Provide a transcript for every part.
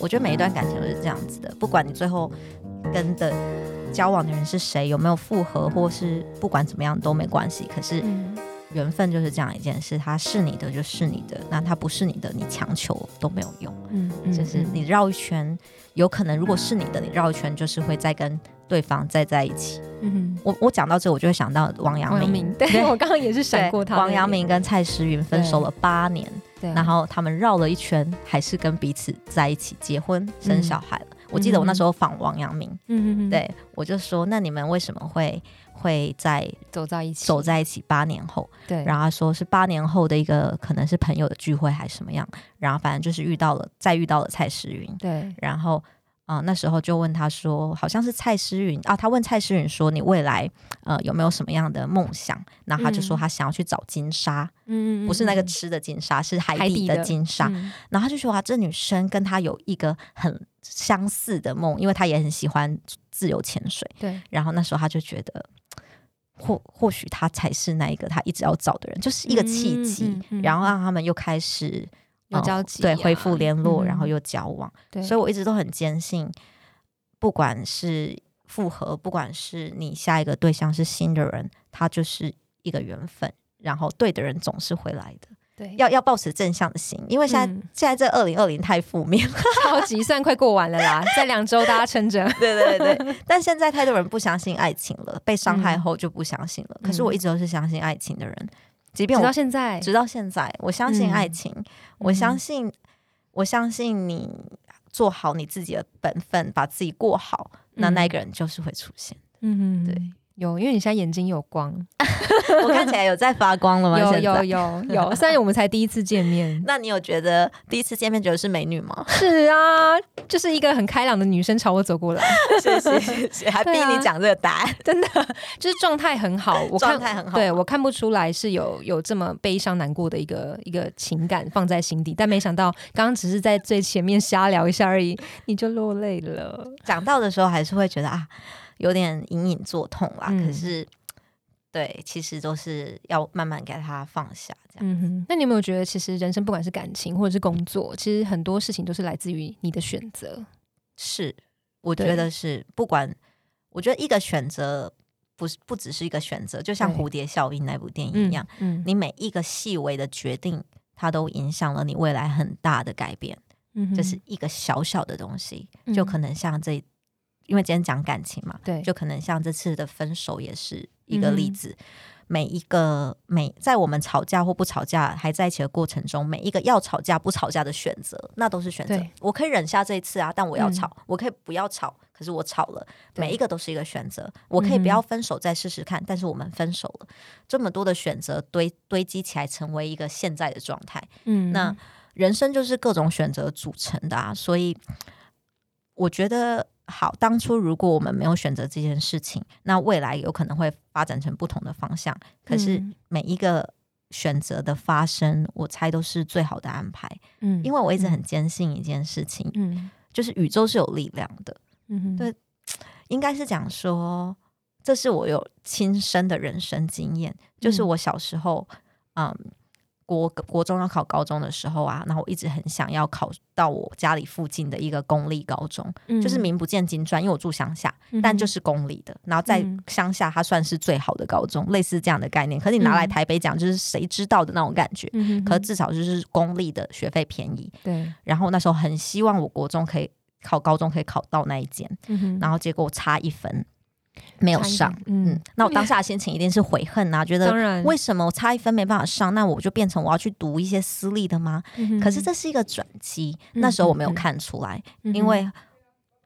我觉得每一段感情都是这样子的，不管你最后跟的交往的人是谁，有没有复合或是不管怎么样都没关系，可是缘分就是这样一件事，它是你的就是你的，那它不是你的你强求都没有用，就是你绕一圈，有可能如果是你的你绕一圈就是会再跟对方再在一起。我讲到这我就会想到王阳明，对，我刚刚也是闪过他。王阳明跟蔡诗芸分手了8年，然后他们绕了一圈还是跟彼此在一起，结婚生小孩了。我记得我那时候访王阳明，对，我就说那你们为什么会在走在一起8年后，对，然后他说是8年后的一个可能是朋友的聚会还是什么样，然后反正就是遇到了蔡诗芸，对，然后那时候就问他说好像是蔡诗芸啊，他问蔡诗芸说你未来有没有什么样的梦想，那他就说他想要去找金沙，不是那个吃的金沙，是海底的金沙，然后他就说这女生跟他有一个很相似的梦，因为他也很喜欢自由潜水，对，然后那时候他就觉得或许他才是那一个他一直要找的人，就是一个契机，然后让他们又开始有交集，对，恢复联络，然后又交往，所以我一直都很坚信不管是复合，不管是你下一个对象是新的人，他就是一个缘分，然后对的人总是会来的，对，要抱持正向的心，因为现在这2020太负面了，超级算快过完了啦，在2周大家撑着，对对对，但现在太多人不相信爱情了，被伤害后就不相信了，可是我一直都是相信爱情的人，即便直到现在我相信爱情，我相信你做好你自己的本分，把自己过好，那个人就是会出现，对，有，因为你现在眼睛有光我看起来有在发光了吗？有虽然我们才第一次见面那你有觉得第一次见面觉得是美女吗？是啊，就是一个很开朗的女生朝我走过来谢谢还逼你讲这个答案真的就是状态很好，对，我看不出来是有这么悲伤难过的一个情感放在心底，但没想到刚刚只是在最前面瞎聊一下而已你就落泪了，讲到的时候还是会觉得有点隐隐作痛啦，可是对，其实都是要慢慢给他放下这样子。那你有没有觉得其实人生不管是感情或者是工作，其实很多事情都是来自于你的选择？是，我觉得是，不管，我觉得一个选择不只是一个选择，就像蝴蝶效应那部电影一样，你每一个细微的决定它都影响了你未来很大的改变，就是一个小小的东西，就可能像这因为今天讲感情嘛，对，就可能像这次的分手也是一个例子，每一个在我们吵架或不吵架还在一起的过程中，每一个要吵架不吵架的选择，那都是选择，我可以忍下这一次啊，但我要吵，我可以不要吵，可是我吵了，每一个都是一个选择，我可以不要分手再试试看，但是我们分手了，这么多的选择堆积起来成为一个现在的状态，那人生就是各种选择组成的啊，所以我觉得好，当初如果我们没有选择这件事情，那未来有可能会发展成不同的方向，可是每一个选择的发生，我猜都是最好的安排，因为我一直很坚信一件事情，就是宇宙是有力量的，对，应该是讲说这是我有亲身的人生经验，就是我小时候国中要考高中的时候啊，然后我一直很想要考到我家里附近的一个公立高中，就是名不见经传，因为我住乡下，但就是公立的，然后在乡下它算是最好的高中，类似这样的概念，可是你拿来台北讲就是谁知道的那种感觉，可是至少就是公立的学费便宜，对，然后那时候很希望我国中可以考高中可以考到那一间，然后结果我差1分没有上，那我当下的心情一定是悔恨啊，觉得为什么我差1分没办法上，那我就变成我要去读一些私立的吗？可是这是一个转机，那时候我没有看出来，因为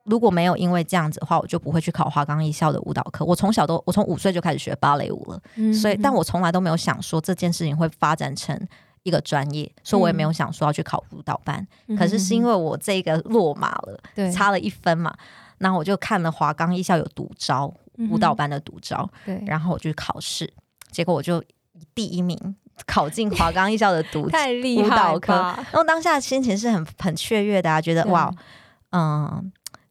如果没有因为这样子的话，我就不会去考华冈艺校的舞蹈课，我从5岁就开始学芭蕾舞了，所以但我从来都没有想说这件事情会发展成一个专业，所以我也没有想说要去考舞蹈班，可是是因为我这个落马了，差了1分嘛，然后我就看了华冈艺校有独招舞蹈班的独招，然后我去考试，结果我就第1名考进华冈艺校的独太厉害吧舞蹈科，然后当下的心情是很雀跃的啊，觉得哇，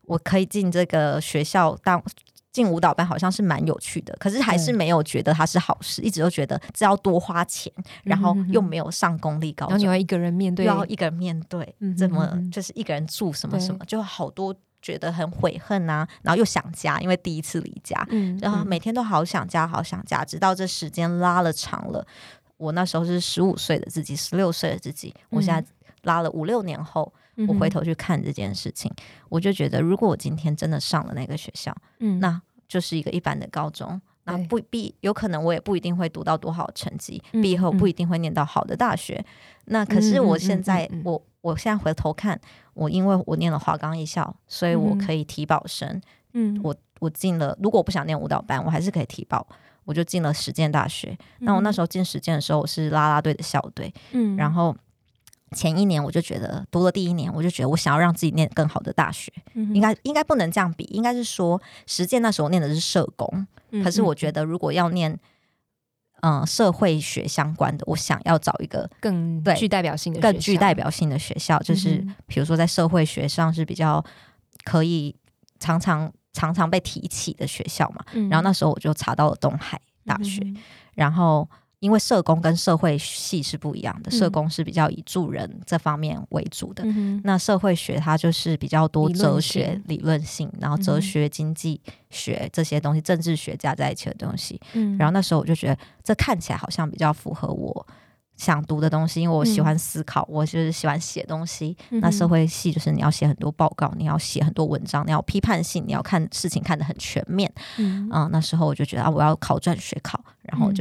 我可以进这个学校当进舞蹈班好像是蛮有趣的，可是还是没有觉得它是好事，一直都觉得只要多花钱，然后又没有上公立高中，然后你要一个人面对，又要一个人面对，怎么就是一个人住什么什么，就好多觉得很悔恨啊，然后又想家，因为第一次离家，然后每天都好想家好想家，直到这时间拉了长了，我那时候是15岁的自己16岁的自己，我现在拉了5-6年后，我回头去看这件事情，我就觉得如果我今天真的上了那个学校，那就是一个一般的高中，那不必有可能我也不一定会读到多好的成绩，毕业后不一定会念到好的大学，那可是我现在我现在回头看，我因为我念了华冈艺校，所以我可以提保生，我进了，如果我不想念舞蹈班我还是可以提保，我就进了实践大学，那我那时候进实践的时候我是啦啦队的校队，然后前一年我就觉得读了第一年我就觉得我想要让自己念更好的大学，应该不能这样比，应该是说实践那时候念的是社工，可是我觉得如果要念社会学相关的，我想要找一个更具代表性的学校，更具代表性的学校，就是比如说在社会学上是比较可以常常被提起的学校嘛，然后那时候我就查到了东海大学，然后因为社工跟社会系是不一样的，社工是比较以助人这方面为主的，那社会学它就是比较多哲学理论性，然后哲学经济学这些东西，政治学加在一起的东西，然后那时候我就觉得这看起来好像比较符合我想读的东西，因为我喜欢思考，我就是喜欢写东西，那社会系就是你要写很多报告，你要写很多文章，你要批判性，你要看事情看得很全面，那时候我就觉得我要考转学考，然后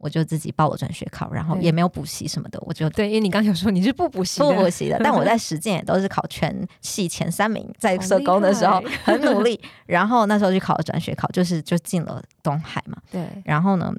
我就自己报了转学考，然后也没有补习什么的，我就对，因为你刚才有说你是不补习的，但我在实践也都是考全系前3名，在社工的时候很努力，然后那时候去考了转学考，就进了东海嘛，对，然后呢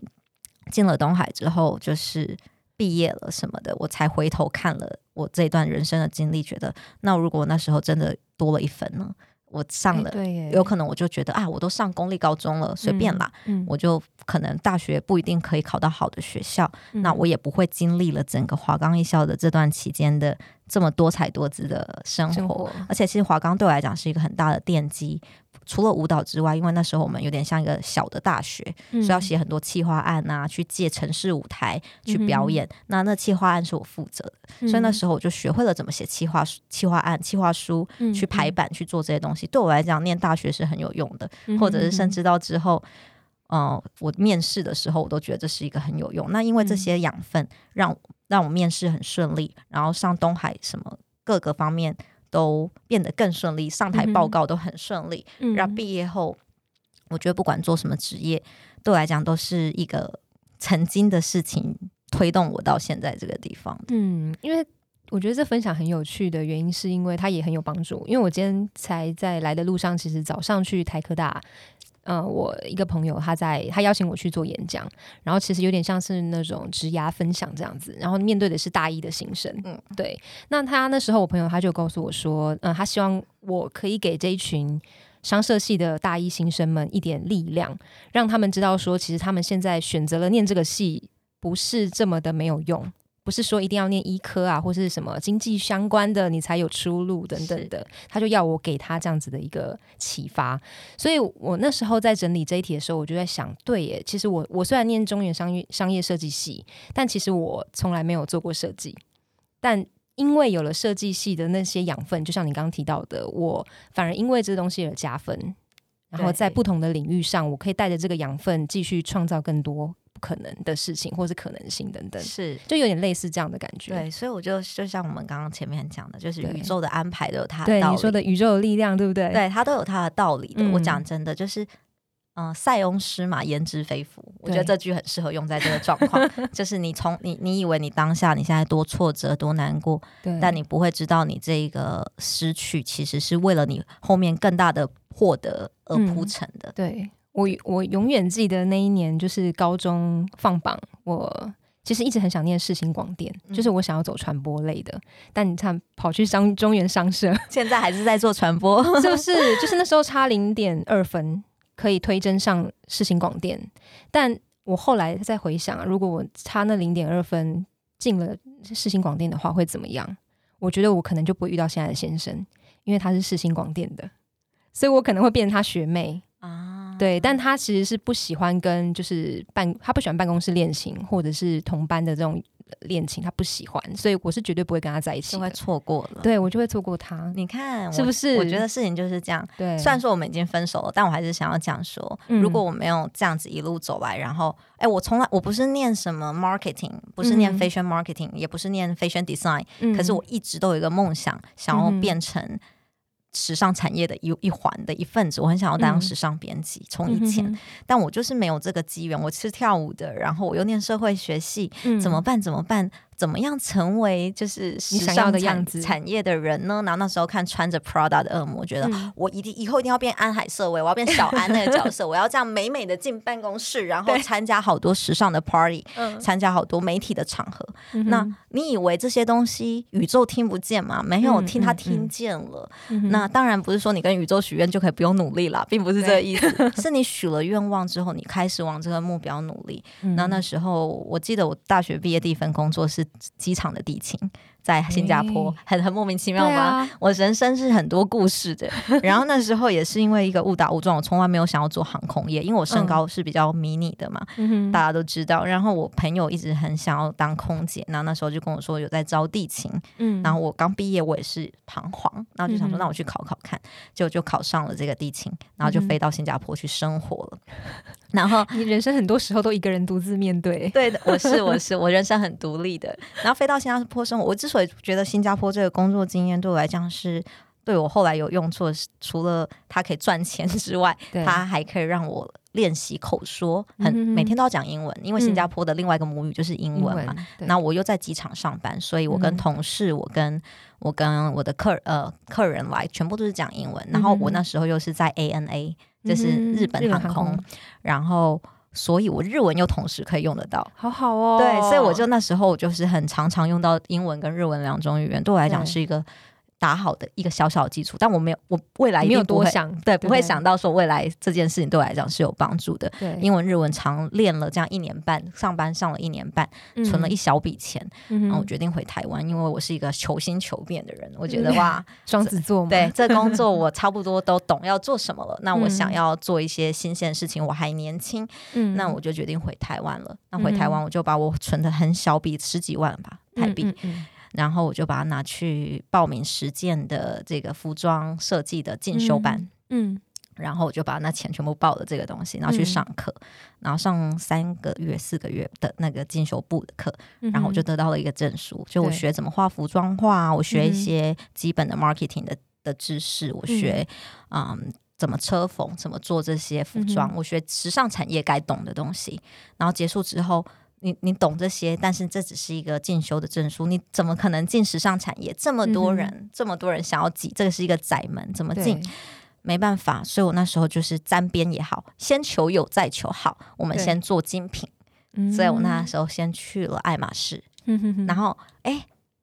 进了东海之后就是毕业了什么的，我才回头看了我这一段人生的经历，觉得那如果那时候真的多了一分呢，我上了，有可能我就觉得我都上公立高中了，随便啦，我就可能大学不一定可以考到好的学校，那我也不会经历了整个华冈艺校的这段期间的这么多彩多姿的生活，而且其实华冈对我来讲是一个很大的奠基，除了舞蹈之外，因为那时候我们有点像一个小的大学，所以要写很多企划案啊，去借城市舞台去表演，那企划案是我负责的，所以那时候我就学会了怎么写企划案、企划书，去排版，去做这些东西，对我来讲念大学是很有用的，或者是甚至到之后我面试的时候我都觉得这是一个很有用，那因为这些养分让我面试很顺利，然后上东海什么各个方面都变得更顺利，上台报告都很顺利，然后毕业后我觉得不管做什么职业对我来讲都是一个曾经的事情推动我到现在这个地方，因为我觉得这分享很有趣的原因是因为它也很有帮助，因为我今天才在来的路上，其实早上去台科大我一个朋友他邀请我去做演讲，然后其实有点像是那种职涯分享这样子，然后面对的是大一的新生，对，那他那时候我朋友他就告诉我说他希望我可以给这一群商社系的大一新生们一点力量，让他们知道说其实他们现在选择了念这个系不是这么的没有用，不是说一定要念医科啊或是什么经济相关的你才有出路等等的，他就要我给他这样子的一个启发，所以我那时候在整理这一题的时候我就在想，对耶，其实我虽然念中原商业设计系，但其实我从来没有做过设计，但因为有了设计系的那些养分，就像你刚刚提到的，我反而因为这东西而加分，然后在不同的领域上我可以带着这个养分继续创造更多可能的事情或是可能性等等，是就有点类似这样的感觉，对，所以我就像我们刚刚前面讲的，就是宇宙的安排都有它的道理，对，你说的宇宙的力量，对不对，对，它都有它的道理的，我讲真的就是塞翁失马焉知非福，我觉得这句很适合用在这个状况就是你以为你当下你现在多挫折多难过，但你不会知道你这个失去其实是为了你后面更大的获得而铺成的，对，我永远记得那一年就是高中放榜，我其实一直很想念世新广电，就是我想要走传播类的，但你看跑去中原商社，现在还是在做传播就是那时候差 0.2 分可以推甄上世新广电，但我后来再回想，如果我差那 0.2 分进了世新广电的话会怎么样，我觉得我可能就不会遇到现在的先生，因为他是世新广电的，所以我可能会变成他学妹啊。对，但他其实是不喜欢跟就是他不喜欢办公室恋情或者是同班的这种恋情，他不喜欢，所以我是绝对不会跟他在一起的，就会错过了。对，我就会错过他。你看是不是我觉得事情就是这样。对，虽然说我们已经分手了，但我还是想要讲说，如果我没有这样子一路走来，然后我不是念什么 marketing， 不是念 fashion marketing， 也不是念 fashion design， 可是我一直都有一个梦想，想要变成时尚产业的一环的一份子，我很想要当时尚编辑，从以前，但我就是没有这个机缘。我是跳舞的，然后我又念社会学系，怎么办？怎么样成为就是时尚产业的人呢？然后那时候看穿着 Prada 的恶魔，觉得我以后一定要变安海瑟薇，我要变小安那个角色，我要这样美美的进办公室，然后参加好多时尚的 party， 参加好多媒体的场合。那你以为这些东西宇宙听不见吗？没有，他听见了。那当然不是说你跟宇宙许愿就可以不用努力了，并不是这个意思，是你许了愿望之后，你开始往这个目标努力。那时候我记得我大学毕业第一份工作是机场的地勤，在新加坡，很莫名其妙吧？我人生是很多故事的。然后那时候也是因为一个误打误撞，我从来没有想要做航空业，因为我身高是比较迷你的嘛，大家都知道。然后我朋友一直很想要当空姐，然后那时候就跟我说有在招地勤，然后我刚毕业，我也是彷徨，然后就想说那我去考考看，结果就考上了这个地勤，然后就飞到新加坡去生活了。然后你人生很多时候都一个人独自面对。对的，我人生很独立的。然后飞到新加坡生活，我之所以觉得新加坡这个工作经验对我来讲是对我后来有用处，除了它可以赚钱之外，它还可以让我练习口说，每天都要讲英文，因为新加坡的另外一个母语就是英文嘛。那我又在机场上班，所以我跟同事，我跟我的客人来，全部都是讲英文。然后我那时候又是在 ANA， 就是日本航空，然后所以我日文又同时可以用得到，好好哦。对，所以我就那时候我就是很常用到英文跟日文两种语言，对我来讲是一个打好的一个小小的基础，但我未来一定不会，没有多想，对，不会想到说未来这件事情对我来讲是有帮助的。英文日文常练了这样1年半，上班上了1年半，存了一小笔钱，然后我决定回台湾，因为我是一个求新求变的人，我觉得哇，双子座嘛，对，这工作我差不多都懂要做什么了，那我想要做一些新鲜的事情，我还年轻，那我就决定回台湾了。那回台湾我就把我存的很小笔，10几万吧台币，然后我就把它拿去报名实践的这个服装设计的进修班，然后我就把那钱全部报了这个东西，然后去上课，然后上3个月4个月的那个进修部的课，然后我就得到了一个证书，就我学怎么画服装画，我学一些基本的 marketing 的知识，我学怎么车缝，怎么做这些服装，我学时尚产业该懂的东西。然后结束之后，你懂这些，但是这只是一个进修的证书，你怎么可能进时尚产业？这么多人想要挤，这个是一个窄门，怎么进？没办法，所以我那时候就是沾边也好，先求有再求好，我们先做精品。所以我那时候先去了爱马仕，然后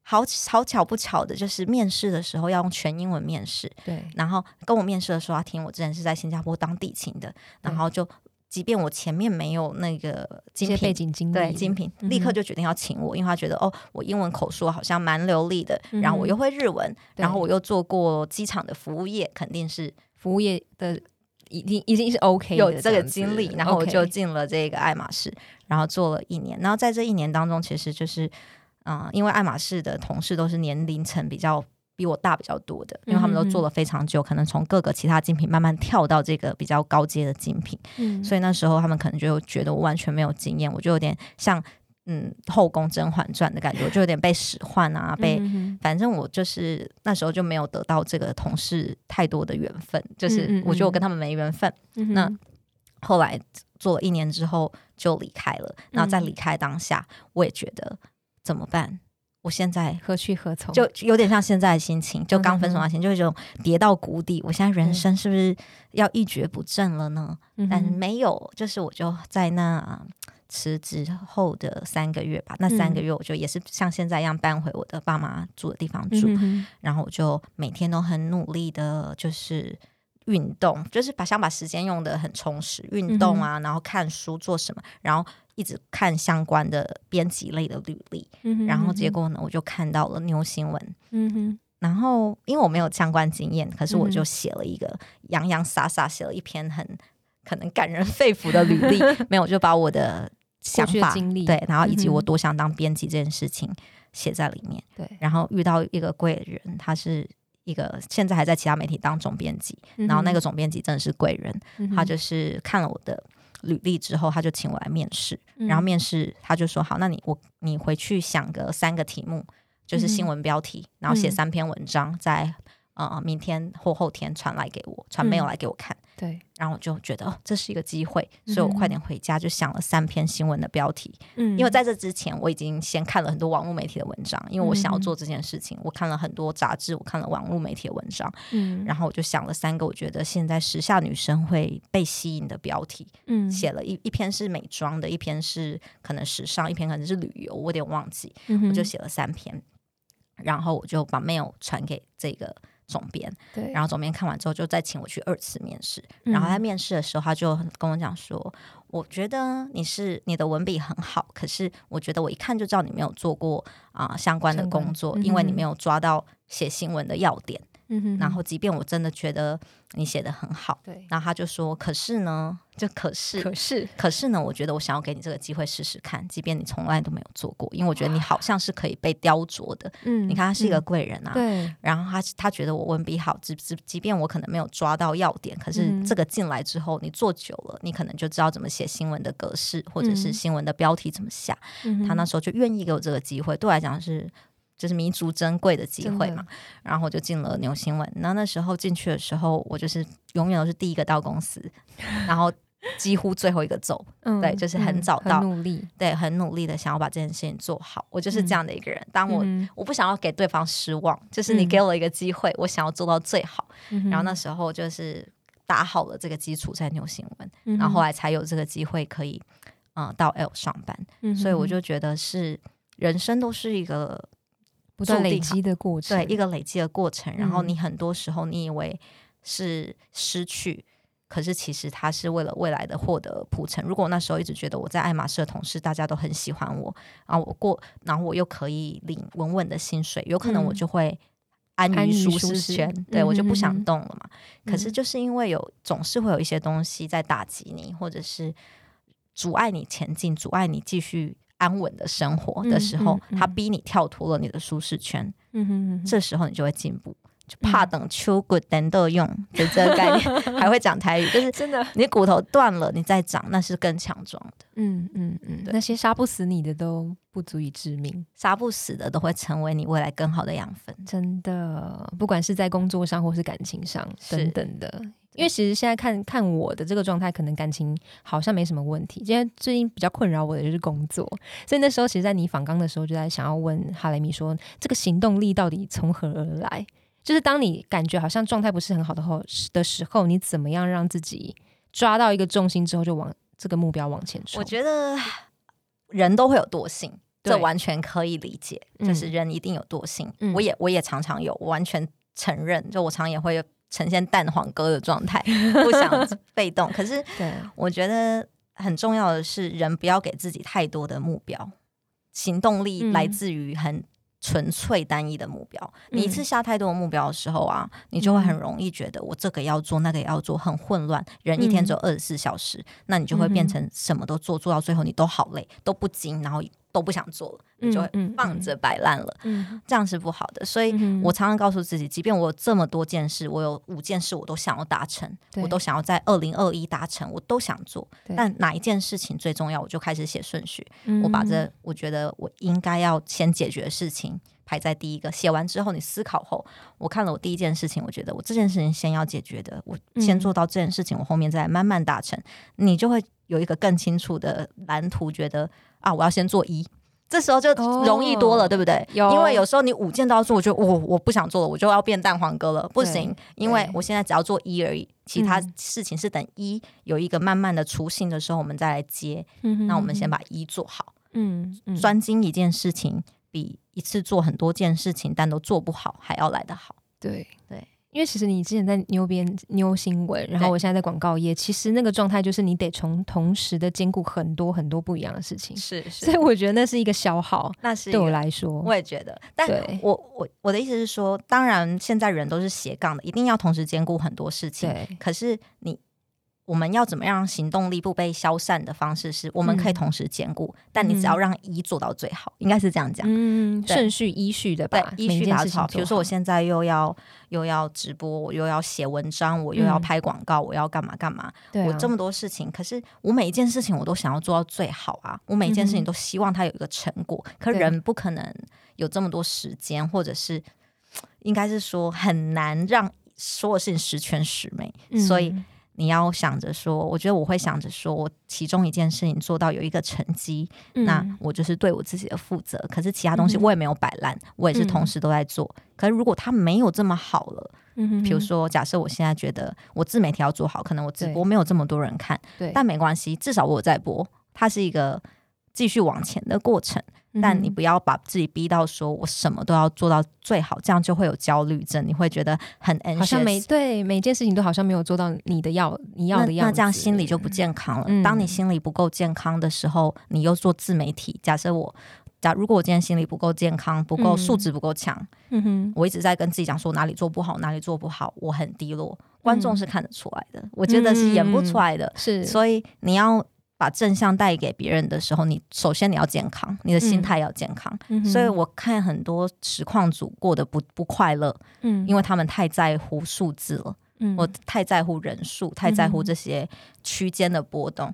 好巧不巧的，就是面试的时候要用全英文面试，然后跟我面试的时候，他听我之前是在新加坡当地勤的，然后就即便我前面没有那个精品背景经历，对精品立刻就决定要请我，因为他觉得我英文口说好像蛮流利的，然后我又会日文，然后我又做过机场的服务业，肯定是服务业的已经是 OK 的，有这个经历，然后我就进了这个爱马仕，然后做了1年。然后在这1年当中，其实就是因为爱马仕的同事都是年龄层比我大比较多的，因为他们都做了非常久，可能从各个其他精品慢慢跳到这个比较高阶的精品，所以那时候他们可能就觉得我完全没有经验，我就有点像后宫甄嬛传的感觉，我就有点被使唤啊，反正我就是那时候就没有得到这个同事太多的缘分，就是我觉得我跟他们没缘分。那后来做了1年之后就离开了，然后在离开当下，我也觉得怎么办？我现在何去何从，就有点像现在的心情，就刚分手那心就有一种跌到谷底，我现在人生是不是要一蹶不振了呢？但是没有，就是我就在那辞职后的3个月吧，那3个月我就也是像现在一样搬回我的爸妈住的地方住，然后我就每天都很努力的就是运动，就是想把时间用的很充实，运动啊，然后看书做什么，然后一直看相关的编辑类的履历，然后结果呢，我就看到了妞新闻，然后因为我没有相关经验，可是我就写了一个洋洋洒洒写了一篇很可能感人肺腑的履历没有，我就把我的想法对，然后以及我多想当编辑这件事情写在里面。对、嗯，然后遇到一个贵人，他是一个现在还在其他媒体当总编辑，然后那个总编辑真的是贵人、嗯、他就是看了我的履历之后，他就请我来面试、嗯、然后面试他就说好，那你回去想个3个题目，就是新闻标题、嗯、然后写3篇文章在明天或后天传来给我，传mail来给我看、嗯、对，然后我就觉得、哦、这是一个机会，所以我快点回家就想了3篇新闻的标题、嗯、因为在这之前我已经先看了很多网络媒体的文章，因为我想要做这件事情、嗯、我看了很多杂志，我看了网络媒体的文章、嗯、然后我就想了3个我觉得现在时下女生会被吸引的标题、嗯、写了一篇是美妆的，一篇是可能时尚，一篇可能是旅游，我有点忘记、嗯、我就写了3篇，然后我就把 mail 传给这个总编，然后总编看完之后就再请我去2次面试、嗯、然后在面试的时候他就跟我讲说，我觉得你的文笔很好，可是我觉得我一看就知道你没有做过、相关的工作、嗯、因为你没有抓到写新闻的要点、嗯、然后即便我真的觉得你写得很好，对，然后他就说可是呢我觉得我想要给你这个机会试试看，即便你从来都没有做过，因为我觉得你好像是可以被雕琢的。你看他是一个贵人啊、嗯、然后他觉得我文笔好，即便我可能没有抓到要点，可是这个进来之后你做久了，你可能就知道怎么写新闻的格式或者是新闻的标题怎么下、嗯、他那时候就愿意给我这个机会，对我来讲是就是弥足珍贵的机会嘛，然后我就进了牛新闻。那时候进去的时候，我就是永远都是第一个到公司，然后几乎最后一个走、嗯、对，就是很早到、嗯、很努力，对，很努力的想要把这件事情做好，我就是这样的一个人、嗯、当我不想要给对方失望，就是你给我一个机会、嗯、我想要做到最好、嗯、然后那时候就是打好了这个基础在牛新闻、嗯、然后后来才有这个机会可以、到 L 上班、嗯、所以我就觉得是人生都是一个不断累积的过程，对，一个累积的过程、嗯、然后你很多时候你以为是失去，可是其实它是为了未来的获得铺陈。如果我那时候一直觉得我在爱马仕的同事大家都很喜欢我，然后我又可以领稳稳的薪水，有可能我就会安于舒适圈、嗯、对，我就不想动了嘛、嗯、可是就是因为总是会有一些东西在打击你，或者是阻碍你前进，阻碍你继续安稳的生活的时候，他、嗯嗯嗯、逼你跳脱了你的舒适圈、嗯嗯嗯、这时候你就会进步，就怕等秋骨等到用的这个概念还会讲台语，就是真的你骨头断了你再长那是更强壮的。嗯嗯嗯，那些杀不死你的都不足以致命，杀不死的都会成为你未来更好的养分，真的，不管是在工作上或是感情上等等的。因为其实现在看我的这个状态，可能感情好像没什么问题，因为最近比较困扰我的就是工作，所以那时候其实在你访纲的时候就在想要问Haremi说，这个行动力到底从何而来，就是当你感觉好像状态不是很好的时候，你怎么样让自己抓到一个重心之后就往这个目标往前冲。我觉得人都会有惰性，这完全可以理解、嗯、就是人一定有惰性、嗯、我也常常有，我完全承认，就我常也会呈现蛋黄哥的状态，不想被动可是我觉得很重要的是人不要给自己太多的目标，行动力来自于很纯粹单一的目标、嗯、你一次下太多的目标的时候啊，你就会很容易觉得我这个要做那个要做，很混乱，人一天只有24小时、嗯、那你就会变成什么都做到最后你都好累，都不精，然后都不想做了，你就会放着摆烂了、嗯嗯、这样是不好的。所以我常常告诉自己，即便我有这么多件事，我有5件事我都想要达成，我都想要在2021达成，我都想做，但哪一件事情最重要，我就开始写顺序、嗯、我把这我觉得我应该要先解决的事情排在第一个，写完之后你思考后，我看了我第1件事情，我觉得我这件事情先要解决的，我先做到这件事情、嗯、我后面再慢慢达成，你就会有一个更清楚的蓝图，觉得啊我要先做1，这时候就容易多了、哦、对不对？因为有时候你5件都要做，我觉得我不想做了，我就要变蛋黄哥了，不行，因为我现在只要做1而已，其他事情是等1、嗯、有一个慢慢的雏形的时候我们再来接、嗯、那我们先把1做好。嗯，专精一件事情比一次做很多件事情但都做不好还要来得好。对对，因为其实你之前在牛新闻，然后我现在在广告业，其实那个状态就是你得从同时的兼顾很多很多不一样的事情，是是，所以我觉得那是一个消耗，那是对我来说，我也觉得。但我的意思是说，当然现在人都是斜杠的，一定要同时兼顾很多事情，可是你我们要怎么样行动力不被消散的方式是我们可以同时兼顾、但你只要让一做到最好，应该是这样讲，顺序依序的吧，依序把它做好。比如说我现在又要直播，我又要写文章，我又要拍广告、我要干嘛干嘛，我这么多事情，可是我每一件事情我都想要做到最好啊，我每一件事情都希望它有一个成果、可人不可能有这么多时间，或者是应该是说很难让所有事情十全十美、所以你要想着说，我觉得我会想着说，我其中一件事情做到有一个成绩、那我就是对我自己的负责，可是其他东西我也没有摆烂、我也是同时都在做、可是如果它没有这么好了，比如说假设我现在觉得我自媒体要做好，可能我直播没有这么多人看，但没关系，至少我有在播，它是一个继续往前的过程，但你不要把自己逼到说我什么都要做到最好，这样就会有焦虑症，你会觉得很 anxious， 好像每件事情都好像没有做到你要的样子，那这样心理就不健康了、当你心理不够健康的时候，你又做自媒体，如果我今天心理不够健康，不够素质不够强、我一直在跟自己讲说哪里做不好，我很低落，观众是看得出来的、我觉得是演不出来的、是，所以你要把正向带给别人的时候，你首先你要健康，你的心态要健康、所以我看很多实况组过得不快乐、因为他们太在乎数字了、我太在乎人数，太在乎这些区间的波动、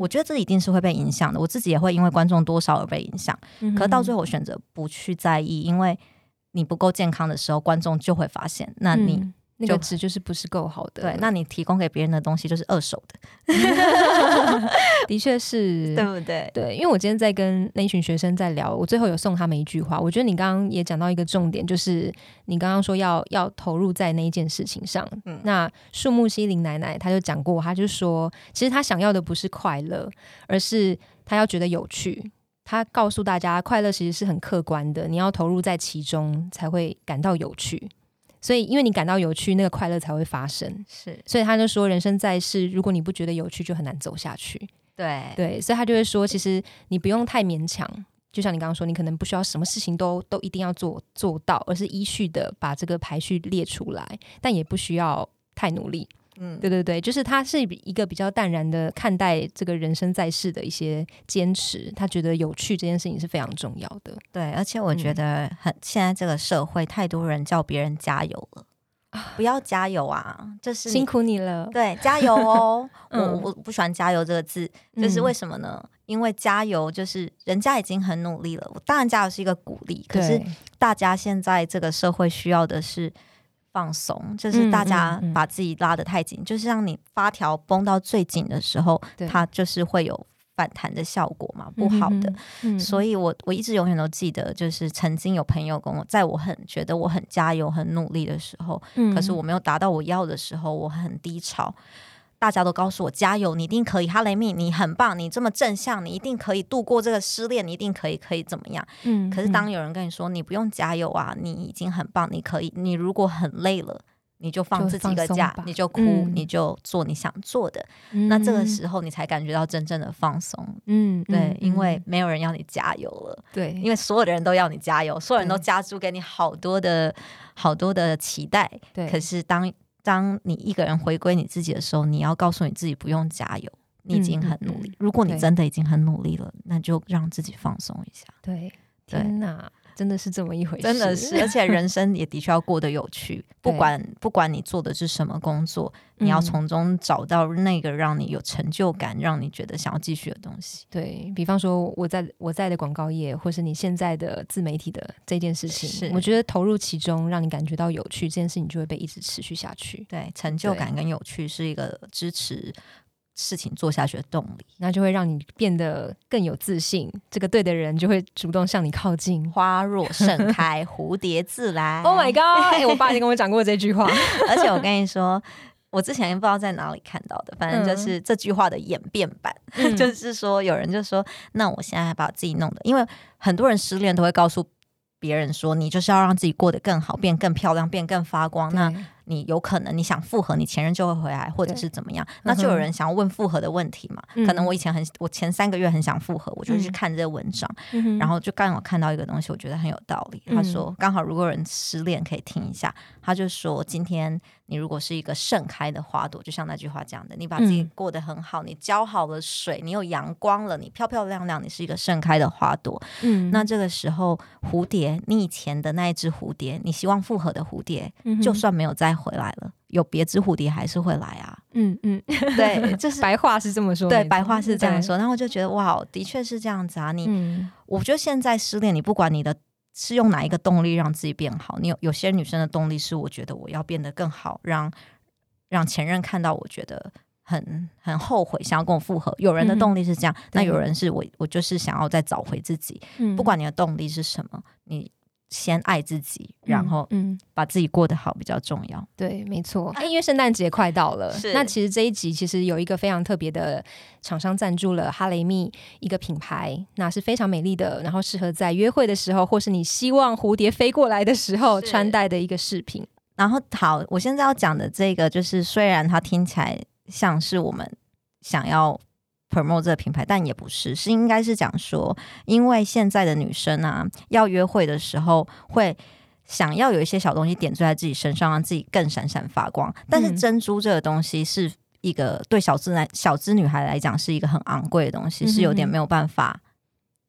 我觉得这一定是会被影响的，我自己也会因为观众多少而被影响、可是到最后我选择不去在意，因为你不够健康的时候，观众就会发现，那你、那个值就是不是够好的，对，那你提供给别人的东西就是二手的的确是，对不对？对，因为我今天在跟那一群学生在聊，我最后有送他们一句话，我觉得你刚刚也讲到一个重点，就是你刚刚说要投入在那一件事情上、那树木希林奶奶她就讲过，她就说其实她想要的不是快乐，而是她要觉得有趣，她告诉大家快乐其实是很客观的，你要投入在其中才会感到有趣，所以因为你感到有趣，那个快乐才会发生，是，所以他就说人生在世，如果你不觉得有趣就很难走下去，对，所以他就会说其实你不用太勉强，就像你刚刚说，你可能不需要什么事情都一定要做到，而是依序的把这个排序列出来，但也不需要太努力，对，就是他是一个比较淡然的看待这个人生在世的一些坚持，他觉得有趣这件事情是非常重要的，对，而且我觉得现在这个社会太多人叫别人加油了，不要加油啊，就是辛苦你了，对，加油哦我不喜欢加油这个字，就是为什么呢？因为加油就是人家已经很努力了，我当然加油是一个鼓励，可是大家现在这个社会需要的是放松，就是大家把自己拉得太紧，就是让你发条绷到最紧的时候，它就是会有反弹的效果嘛，不好的。所以我一直永远都记得，就是曾经有朋友跟我，在我很觉得我很加油很努力的时候，可是我没有达到我要的时候，我很低潮。大家都告诉我加油，你一定可以，Haremi你很棒，你这么正向，你一定可以度过这个失恋，你一定可以怎么样？可是当有人跟你说你不用加油啊，你已经很棒，你可以，你如果很累了，你就放自己一个假，你就哭，你就做你想做的，那这个时候你才感觉到真正的放松。对，因为没有人要你加油了，对，因为所有的人都要你加油，所有人都加注给你好多的期待，可是当你一个人回归你自己的时候，你要告诉你自己不用加油，你已经很努力。如果你真的已经很努力了，那就让自己放松一下。对，天哪，真的是这么一回事，真的是，而且人生也的确要过得有趣不管你做的是什么工作，你要从中找到那个让你有成就感，让你觉得想要继续的东西。对，比方说我在的广告业，或是你现在的自媒体的这件事情，我觉得投入其中让你感觉到有趣这件事情，就会被一直持续下去。对，成就感跟有趣是一个支持事情做下去的动力，那就会让你变得更有自信，这个对的人就会主动向你靠近。花若盛开，蝴蝶自来。 Oh my god， 我爸已经跟我讲过这句话而且我跟你说，我之前不知道在哪里看到的，反正就是这句话的演变版就是说有人就说，那我现在把自己弄的，因为很多人失恋都会告诉别人说，你就是要让自己过得更好，变更漂亮，变更发光，那你有可能你想复合，你前任就会回来或者是怎么样，那就有人想要问复合的问题嘛、嗯、可能我前3个月很想复合，我就去看这些文章、嗯、然后就刚好看到一个东西我觉得很有道理、嗯、他说刚好如果有人失恋可以听一下，他就说今天你如果是一个盛开的花朵，就像那句话讲的，你把自己过得很好、嗯、你浇好了水，你有阳光了，你漂漂亮亮，你是一个盛开的花朵、嗯、那这个时候蝴蝶，你以前的那一只蝴蝶，你希望复合的蝴蝶、嗯、就算没有再回来了，有别只蝴蝶还是会来啊。嗯嗯，对，就是白话是这么说，对，白话是这样说。然后我就觉得哇，的确是这样子啊。你、嗯、我觉得现在失恋，你不管你的是用哪一个动力让自己变好，你 有些女生的动力是我觉得我要变得更好，让前任看到我觉得很后悔想要跟我复合，有人的动力是这样、嗯、那有人是我就是想要再找回自己、嗯、不管你的动力是什么，你先爱自己，然后把自己过得好比较重要、嗯嗯、对，没错、因为圣诞节快到了，那其实这一集其实有一个非常特别的厂商赞助了Haremi一个品牌，那是非常美丽的，然后适合在约会的时候或是你希望蝴蝶飞过来的时候穿戴的一个饰品。然后好，我现在要讲的这个就是虽然它听起来像是我们想要promote 这个品牌，但也不是，是应该是讲说，因为现在的女生啊，要约会的时候会想要有一些小东西点缀在自己身上，让自己更闪闪发光。但是珍珠这个东西是一个对小资女孩来讲是一个很昂贵的东西，是有点没有办法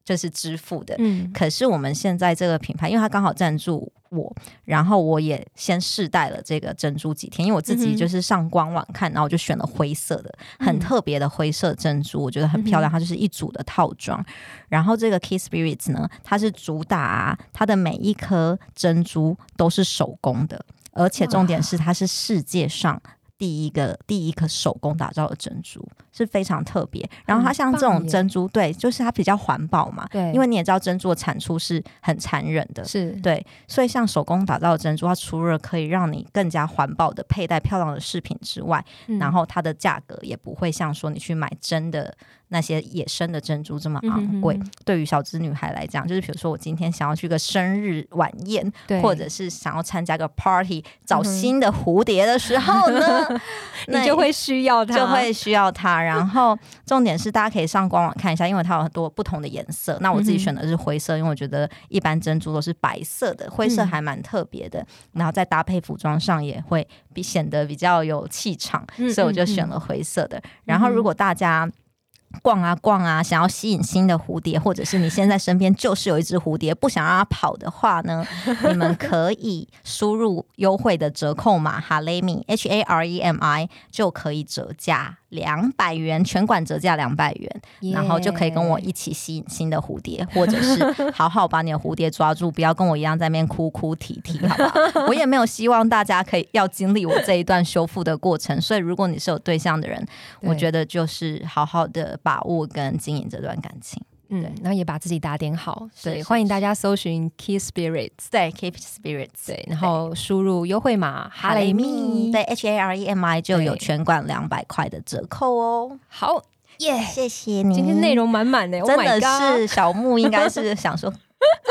就是支付的。嗯、可是我们现在这个品牌，因为它刚好赞助我，然后我也先试戴了这个珍珠几天，因为我自己就是上官网看，然后我就选了灰色的，很特别的灰色珍珠，我觉得很漂亮，它就是一组的套装。然后这个 Key Spirits 呢，它是主打、它的每一颗珍珠都是手工的，而且重点是它是世界上第一颗手工打造的珍珠，是非常特别。然后它像这种珍珠，对，就是它比较环保嘛，对，因为你也知道珍珠的产出是很残忍的，是，对，所以像手工打造的珍珠，它除了可以让你更加环保的佩戴漂亮的饰品之外、嗯、然后它的价格也不会像说你去买真的那些野生的珍珠这么昂贵、嗯、对于小资女孩来讲，就是比如说我今天想要去个生日晚宴，或者是想要参加个 party 找新的蝴蝶的时候呢、嗯、你就会需要它，就会需要它。然后重点是大家可以上官网看一下，因为它有很多不同的颜色，那我自己选的是灰色、嗯、因为我觉得一般珍珠都是白色的，灰色还蛮特别的、嗯、然后在搭配服装上也会显得比较有气场、嗯、所以我就选了灰色的、嗯、然后如果大家逛啊想要吸引新的蝴蝶，或者是你现在身边就是有一只蝴蝶不想让它跑的话呢，你们可以输入优惠的折扣码 Haremi HAREMI 就可以折价200元，全馆折价200元、yeah. 然后就可以跟我一起吸引新的蝴蝶，或者是好好把你的蝴蝶抓住，不要跟我一样在那边哭哭啼啼，好不好？我也没有希望大家可以要经历我这一段修复的过程，所以如果你是有对象的人，我觉得就是好好的把握跟经营这段感情。嗯，然后也把自己打点好，对，欢迎大家搜寻 Key Spirits， 对 Key Spirits， 对，然后输入优惠码 Haremi， 对 HAREMI 就有全馆$200的折扣哦。好耶， yeah, 谢谢你，今天内容满满的，真的是、oh、小木应该是想说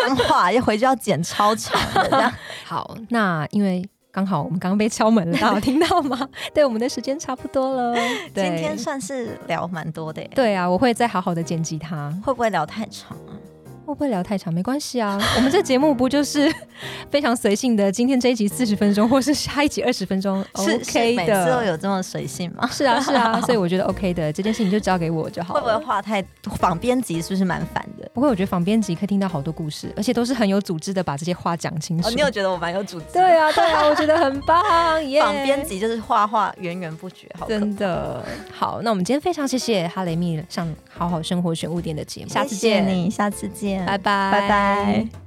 脏话，要回去要剪超长的这样。好，那因为刚好我们刚刚被敲门了，大家有听到吗？对，我们的时间差不多了，对，今天算是聊蛮多的耶。对啊，我会再好好的剪辑它。会不会聊太长啊？会不会聊太长？没关系啊，我们这节目不就是非常随性的？今天这一集40分钟，或是下一集20分钟 ，OK 的。是每次都有这么随性吗？是啊，是啊，所以我觉得 OK 的，这件事情就交给我就好了。会不会话太仿编辑？是不是蛮烦的？不会，我觉得仿编辑可以听到好多故事，而且都是很有组织的把这些话讲清楚。哦，你有觉得我蛮有组织的？对啊，对啊，我觉得很棒。yeah、仿编辑就是话源源不绝，好可怕，真的好。那我们今天非常谢谢Haremi上好好生活选物店的节目，下次见，谢谢你，下次见。拜拜，拜拜。